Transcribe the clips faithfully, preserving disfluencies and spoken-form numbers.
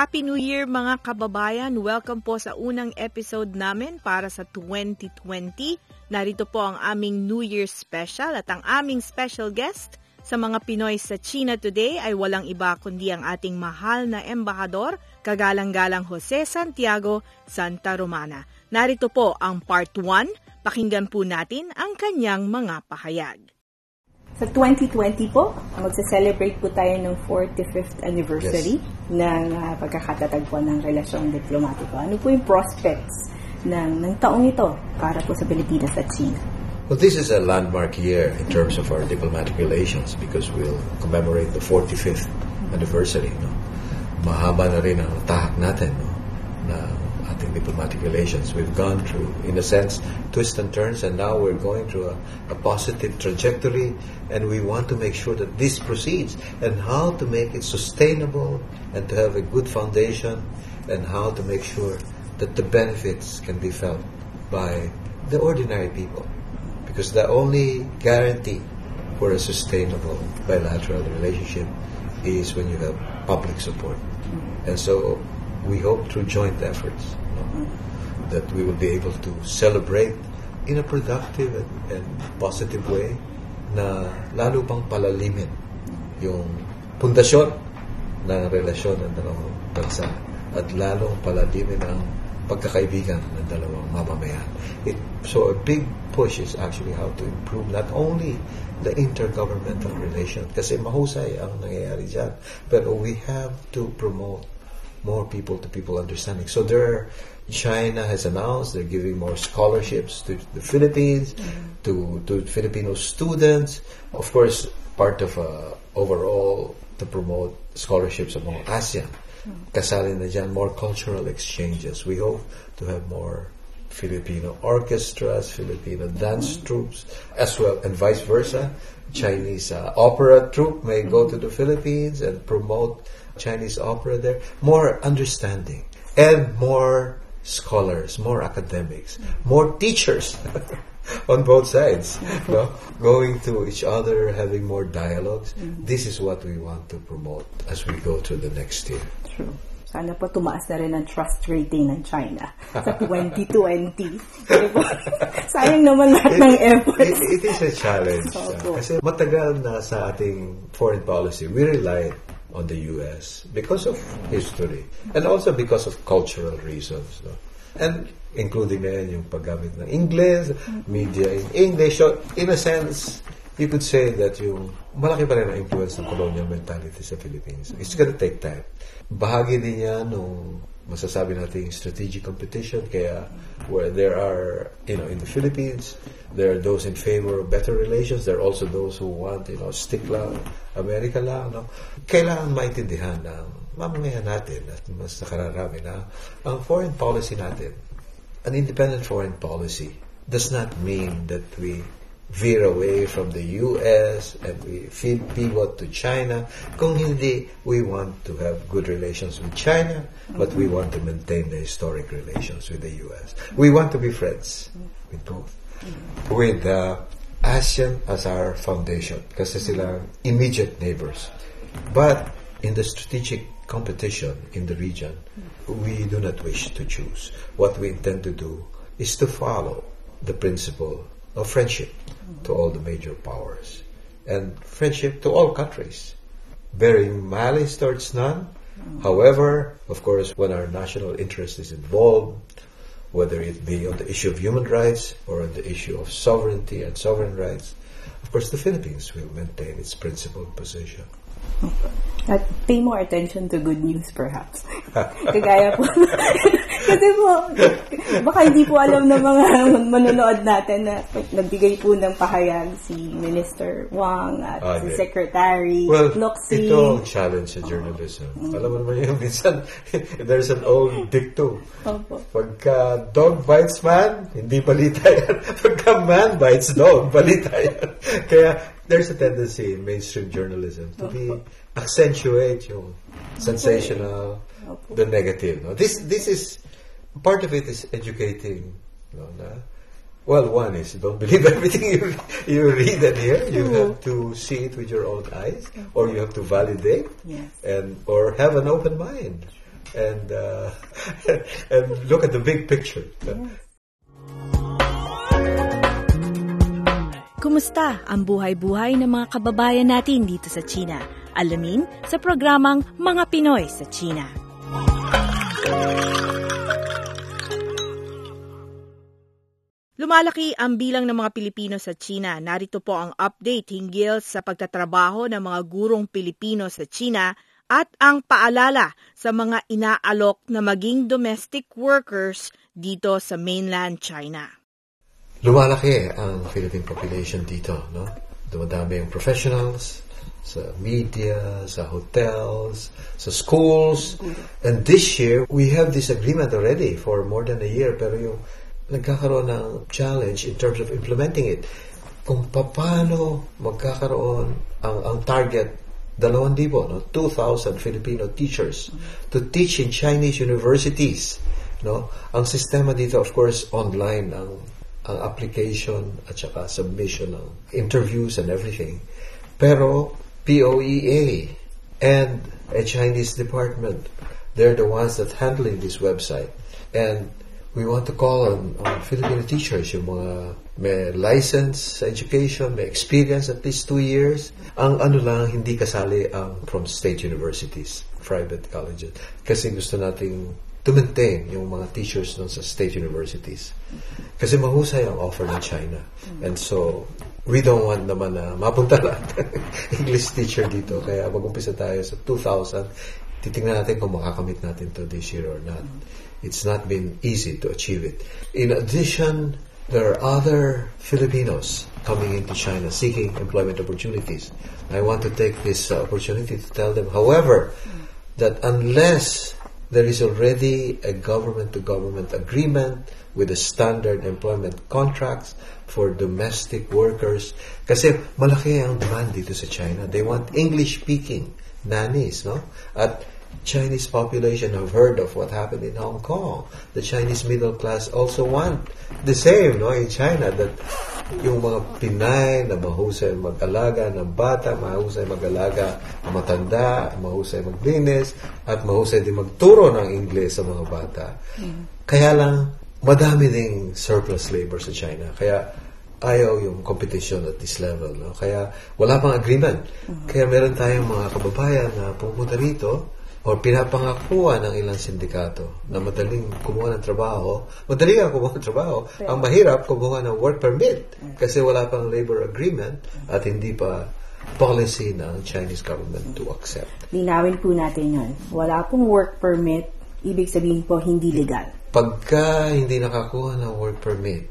Happy New Year mga kababayan! Welcome po sa unang episode namin para sa twenty twenty. Narito po ang aming New Year special at ang aming special guest sa mga Pinoy sa China today ay walang iba kundi ang ating mahal na embahador, kagalang-galang Jose Santiago Santa Romana. Narito po ang part one. Pakinggan po natin ang kanyang mga pahayag. Sa twenty twenty po, magse-celebrate po tayo ng forty-fifth anniversary yes. ng uh, pagkakatatagpuan ng relasyong diplomatiko. Ano po yung prospects ng, ng taong ito para po sa Pilipinas at China? Well, this is a landmark year in terms of our diplomatic relations because we'll commemorate the forty-fifth anniversary. No? Mahaba na rin ang tahak natin no? na ating diplomatic relations. We've gone through, in a sense, twists and turns, and now we're going through a, a positive trajectory, and we want to make sure that this proceeds, and how to make it sustainable, and to have a good foundation, and how to make sure that the benefits can be felt by the ordinary people, because the only guarantee for a sustainable bilateral relationship is when you have public support. And so we hope through joint efforts no, that we will be able to celebrate in a productive and, and positive way na lalo pang palalimin yung pundasyon ng relasyon ng dalawang bansa at lalo palalimin ang pagkakaibigan ng dalawang mamamayan. It, so a big push is actually how to improve not only the intergovernmental relations kasi mahusay ang nangyayari dyan but we have to promote more people-to-people understanding. So there are, China has announced they're giving more scholarships to the Philippines, mm-hmm. to, to Filipino students. Of course, part of uh, overall to promote scholarships among ASEAN. Mm-hmm. Kasali na dyan, more cultural exchanges. We hope to have more Filipino orchestras, Filipino dance mm-hmm. troops as well, and vice versa. Chinese uh, opera troupe may mm-hmm. go to the Philippines and promote Chinese opera there, more understanding, and more scholars, more academics, more teachers on both sides, no? going to each other, having more dialogues. Mm-hmm. This is what we want to promote as we go to the next year. True. Sana po tumaas na rin ang trust rating ng China sa twenty twenty. Sayang naman lahat ng efforts. It, it is a challenge. So, uh, kasi matagal na sa ating foreign policy, we rely on the U S because of history and also because of cultural reasons no? and including na yung paggamit ng English media in English so in a sense you could say that yung malaki pa rin ang influence ng colonial mentality sa Philippines. It's gonna take time. Bahagi din yan nung masasabi natin strategic competition kaya where there are you know in the Philippines there are those in favor of better relations, there are also those who want you know stick lang America lang no? Kailangan maintindihan na mamamayan natin at mas nakararami na ang foreign policy natin, an independent foreign policy does not mean that we veer away from the U S and we pivot to China. Kung hindi, we want to have good relations with China, but we want to maintain the historic relations with the U S. We want to be friends with both. With uh, ASEAN as our foundation, kasi sila immediate neighbors. But in the strategic competition in the region, we do not wish to choose. What we intend to do is to follow the principle of friendship to all the major powers and friendship to all countries, bearing malice towards none. However, of course, when our national interest is involved, whether it be on the issue of human rights or on the issue of sovereignty and sovereign rights, of course, the Philippines will maintain its principled position. At pay more attention to good news, perhaps. Kagaya po Kasi po, baka hindi po alam ng mga manonood natin na nagbigay po ng pahayag si Minister Wang at ah, si Secretary well, Noxie. Well, ito challenge sa journalism. Oh. Alam mo naman yun, minsan, there's an old dictum. Opo. Pagka dog bites man, hindi balita yan. Pagka man bites dog, balita yan. Kaya, there's a tendency in mainstream journalism to be accentuate yung sensational, the negative. No? This this is, part of it is educating. No? Na, well, one is, don't believe everything you, you read and hear. You have to see it with your own eyes, or you have to validate, yes. and or have an open mind, and, uh, and look at the big picture. Yes. Kumusta ang buhay-buhay ng mga kababayan natin dito sa China? Alamin sa programang Mga Pinoy sa China. Lumalaki ang bilang ng mga Pilipino sa China. Narito po ang update hinggil sa pagtatrabaho ng mga gurong Pilipino sa China at ang paalala sa mga inaalok na maging domestic workers dito sa mainland China. Lumalaki ang Philippine population dito, no? Dumadami ang professionals sa media, sa hotels, sa schools. And this year, we have this agreement already for more than a year, pero yung nagkakaroon ng challenge in terms of implementing it. Kung paano magkakaroon ang, ang target, dalawang libo, no? two thousand Filipino teachers to teach in Chinese universities, no? Ang sistema dito, of course, online ang ang application at saka submission ng interviews and everything. Pero P O E A and a Chinese department, they're the ones that handling this website. And we want to call on, on Filipino teachers, yung mga may license sa education, may experience at least two years. Ang ano lang, hindi kasali ang from state universities, private colleges. Kasi gusto nating to maintain yung mga teachers nun sa state universities. Kasi mahusay ang offer ng China. And so, we don't want naman na mapunta lahat English teacher dito. Kaya mag-umpisa tayo sa two thousand. Titingnan natin kung makakamit natin to this year or not. It's not been easy to achieve it. In addition, there are other Filipinos coming into China seeking employment opportunities. I want to take this opportunity to tell them, however, that unless there is already a government-to-government agreement with a standard employment contracts for domestic workers. Kasi malaki ang demand dito sa China. They want English-speaking nannies, no? At Chinese population have heard of what happened in Hong Kong. The Chinese middle class also want the same, no? In China, that yung mga Pinay na mahusay mag-alaga ng bata, mahusay mag-alaga ng matanda, mahusay maglinis, at mahusay din magturo ng Ingles sa mga bata. Mm. Kaya lang, madami ding surplus labor sa China. Kaya ayaw yung competition at this level. No? Kaya wala pang agreement. Mm-hmm. Kaya meron tayong mga kababayan na pumunta rito o pinapangakuan ng ilang sindikato na madaling kumuha ng trabaho. Madaling ang kumuha ng trabaho. Ang mahirap, kumuha ng work permit kasi wala pang labor agreement at hindi pa policy ng Chinese government to accept. Linawin po natin yun. Wala pong work permit, ibig sabihin po hindi legal. Pagka hindi nakakuha ng work permit,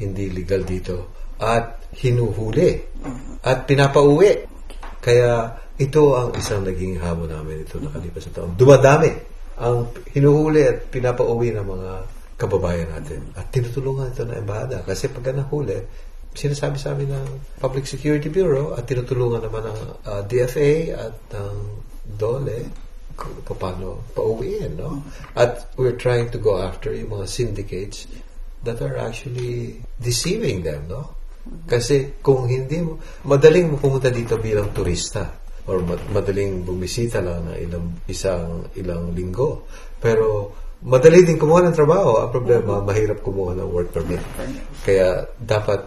hindi legal dito at hinuhuli at pinapauwi. Kaya ito ang isang naging hamon namin ito nakalipas na taon. Dumadami ang hinuhuli at pinapauwi ng mga kababayan natin. At tinutulungan ito ng embahada. Kasi pagka nahuli, sinasabi sa amin ng Public Security Bureau at tinutulungan naman ng uh, D F A at ng DOLE kung paano pauwiin. No? At we're trying to go after yung mga syndicates that are actually deceiving them. No? Kasi kung hindi, madaling pumunta dito bilang turista or madaling bumisita lang ng ilang, isang ilang linggo. Pero madali din kumuha ng trabaho. Ang problema, mahirap kumuha ng work permit. Kaya dapat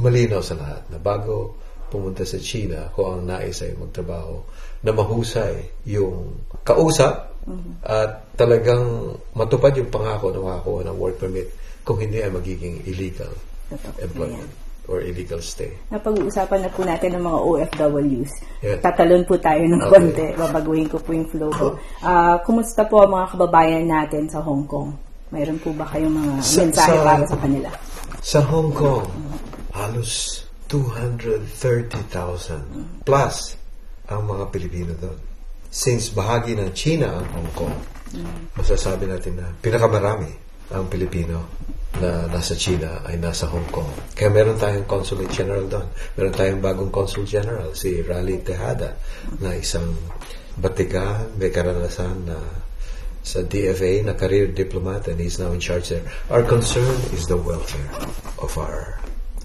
malinaw sa lahat na bago pumunta sa China, kung ang nais ay magtrabaho, na mahusay yung kausap at talagang matupad yung pangako na makakuha ng work permit kung hindi ay magiging illegal employment or illegal stay. Napag-uusapan na po natin ng mga O F Ws. Yeah. Tatalon po tayo ng okay. konti. Babaguhin ko po yung flow ko. Uh, kumusta po ang mga kababayan natin sa Hong Kong? Mayroon po ba kayong mga sa, mensahe sa, para sa kanila? Sa Hong Kong, halos two hundred thirty thousand plus ang mga Pilipino doon. Since bahagi ng China ang Hong Kong, masasabi natin na pinakamarami ang Pilipino na nasa China ay nasa Hong Kong. Kaya meron tayong Consulate General doon. Meron tayong bagong Consul General, si Raleigh Tejada, na isang batikan, may karanasan na sa D F A na career diplomat, and he's now in charge there. Our concern is the welfare of our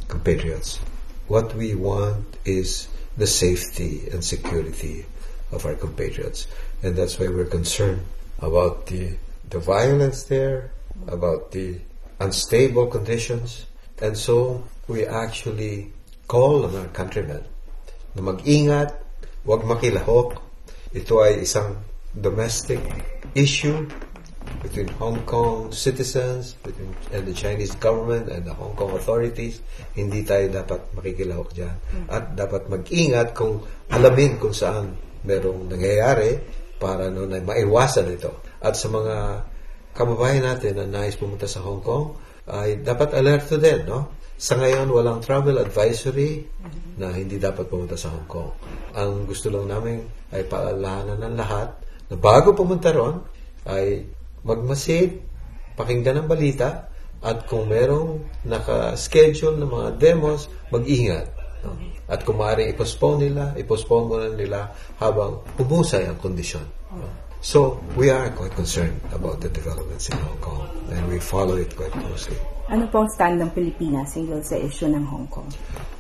compatriots. What we want is the safety and security of our compatriots. And that's why we're concerned about the, the violence there, about the unstable conditions, and so we actually call on our countrymen na mag-ingat, huwag makilahok. Ito ay isang domestic issue between Hong Kong citizens between, and the Chinese government and the Hong Kong authorities. Hindi tayo dapat makikilahok dyan, at dapat mag-ingat kung alamin kung saan merong nangyayari para no, na maiwasan ito. At sa mga kababayan natin na nais pumunta sa Hong Kong, ay dapat alerto din, no? Sa ngayon, walang travel advisory na hindi dapat pumunta sa Hong Kong. Ang gusto lang namin ay paalahanan ng lahat na bago pumunta ron, ay magmasid, pakinggan ang balita, at kung merong naka-schedule ng mga demos, mag-ingat. No? At kung maaaring i-postpone nila, i-postpone muna nila habang humusay ang kondisyon. No? So, we are quite concerned about the developments in Hong Kong, and we follow it quite closely. Ano pong stand ng Pilipinas hinggil sa issue ng Hong Kong?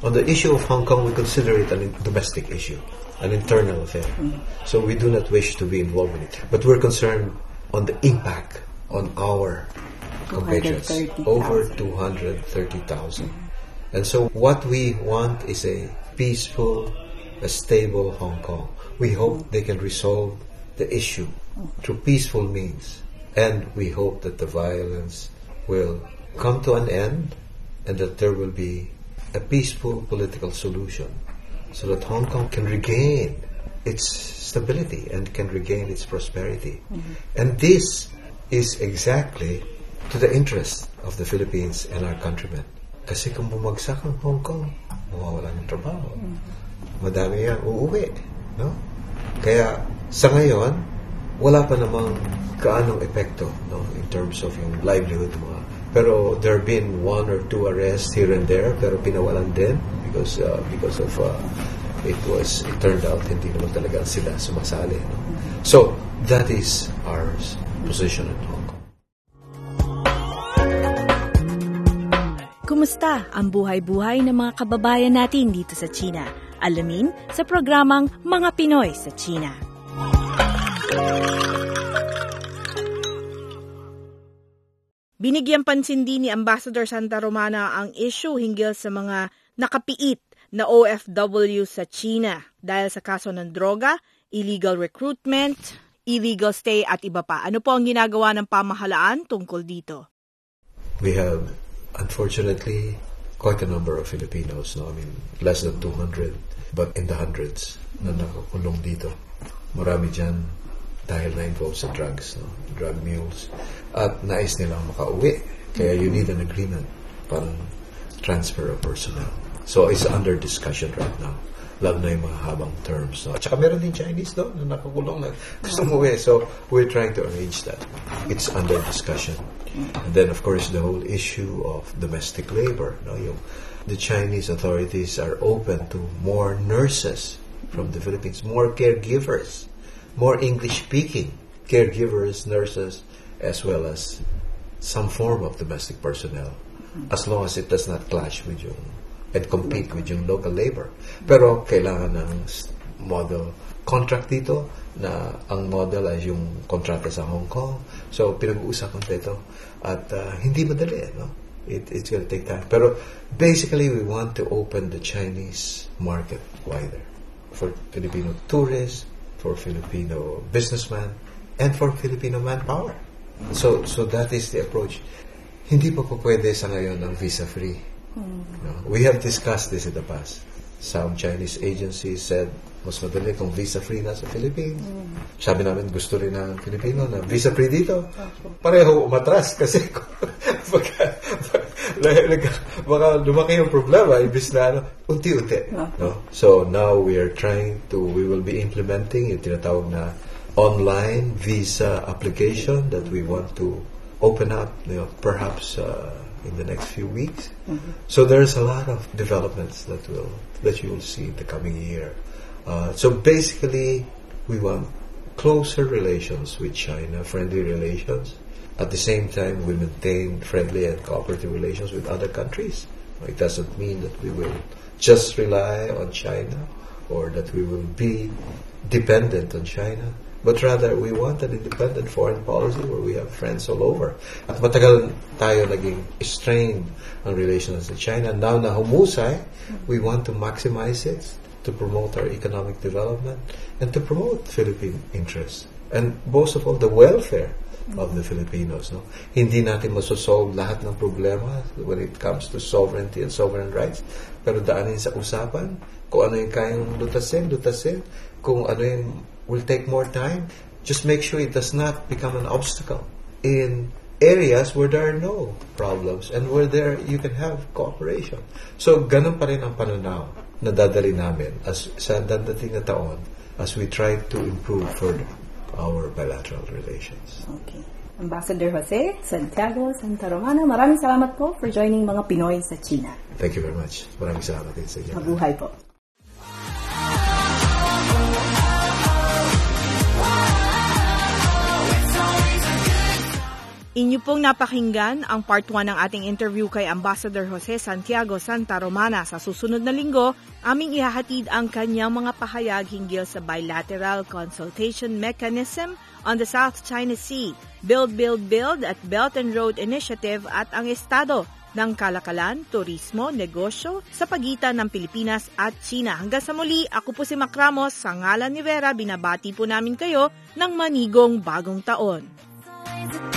On the issue of Hong Kong, we consider it a domestic issue, an internal affair. Mm-hmm. So we do not wish to be involved in it. But we're concerned on the impact on our compatriots, over two hundred thirty thousand. Mm-hmm. And so what we want is a peaceful, a stable Hong Kong. We hope they can resolve the issue through peaceful means, and we hope that the violence will come to an end and that there will be a peaceful political solution so that Hong Kong can regain its stability and can regain its prosperity. Mm-hmm. And this is exactly to the interest of the Philippines and our countrymen. Kasi kung bumagsak ang Hong Kong, mawawala ng trabaho. Madami yan uuwi, no? Kaya sa ngayon, wala pa namang kaanong epekto, no, in terms of yung livelihood mo. Pero there have been one or two arrests here and there, pero pinawalan din because uh, because of uh, it was it turned out hindi naman talaga sila sumasali, no? So that is our position in Hong Kong. Kumusta ang buhay-buhay ng mga kababayan natin dito sa China? Alamin sa programang Mga Pinoy sa China. Binigyan pansin din ni Ambassador Santa Romana ang issue hinggil sa mga nakapiit na O F W sa China dahil sa kaso ng droga, illegal recruitment, illegal stay at iba pa. Ano po ang ginagawa ng pamahalaan tungkol dito? We have, unfortunately, quite a number of Filipinos, no? I mean, less than two hundred, but in the hundreds na nakakulong dito. Marami dyan dahil na-involved sa drugs, no? Drug mules. At nais nilang makauwi. Kaya you need an agreement para transfer of personnel. So it's under discussion right now. Lalo na yung mga habang terms. No? At saka meron din Chinese doon na nakakulong na gusto umuwi. So we're trying to arrange that. It's under discussion. And then of course the whole issue of domestic labor. No? Yung, the Chinese authorities are open to more nurses from the Philippines, more caregivers, more English-speaking caregivers, nurses, as well as some form of domestic personnel, as long as it does not clash with yung, and compete with yung local labor. Pero kailangan ng model contract dito, na ang model ay yung kontrata sa Hong Kong. So, pinag-uusapan dito. At uh, hindi madali, no? It, it's going to take time. Pero basically, we want to open the Chinese market wider for Filipino tourists, for Filipino businessmen, and for Filipino manpower. So so that is the approach. Hindi pa po pwede sa ngayon ang visa-free. No? We have discussed this in the past. some Chinese agencies said, mas madali kung visa-free na sa Philippines. Mm. Sabi namin, gusto rin ng Pilipino na visa-free dito. Okay. Pareho umatras kasi baka, baka, baka lumaki yung problema, ibis na ano, unti-unti. Okay. No? So now we are trying to, we will be implementing yung tinatawag na online visa application that we want to open up, you know, perhaps uh, in the next few weeks. Mm-hmm. So there's a lot of developments that will that you will see in the coming year. Uh, so basically, we want closer relations with China, friendly relations. At the same time, we maintain friendly and cooperative relations with other countries. It doesn't mean that we will just rely on China or that we will be dependent on China. But rather, we want an independent foreign policy where we have friends all over. At matagal tayo naging strained on relations with China. Now na humusay, we want to maximize it, to promote our economic development, and to promote Philippine interests. And most of all, the welfare mm-hmm. of the Filipinos. No? Hindi natin masosolve lahat ng problema when it comes to sovereignty and sovereign rights. Pero daanin sa usapan, kung ano yung kayang lutasin, lutasin. Kung ano yung will take more time, just make sure it does not become an obstacle in areas where there are no problems and where there you can have cooperation. So, ganun pa rin ang pananaw na dadali namin as, sa dadating na taon as we try to improve further our bilateral relations. Okay. Ambassador Jose Santiago Santa Romana, maraming salamat po for joining mga Pinoy sa China. Thank you very much. Maraming salamat din sa inyo. Mabuhay po. Inyo pong napakinggan ang part one ng ating interview kay Ambassador Jose Santiago Santa Romana. Sa susunod na linggo, aming ihahatid ang kanyang mga pahayag hinggil sa bilateral consultation mechanism on the South China Sea, Build, Build, Build at Belt and Road Initiative at ang estado ng kalakalan, turismo, negosyo sa pagitan ng Pilipinas at China. Hanggang sa muli, ako po si Mac Ramos. Sa ngalan ni Vera, binabati po namin kayo ng manigong bagong taon.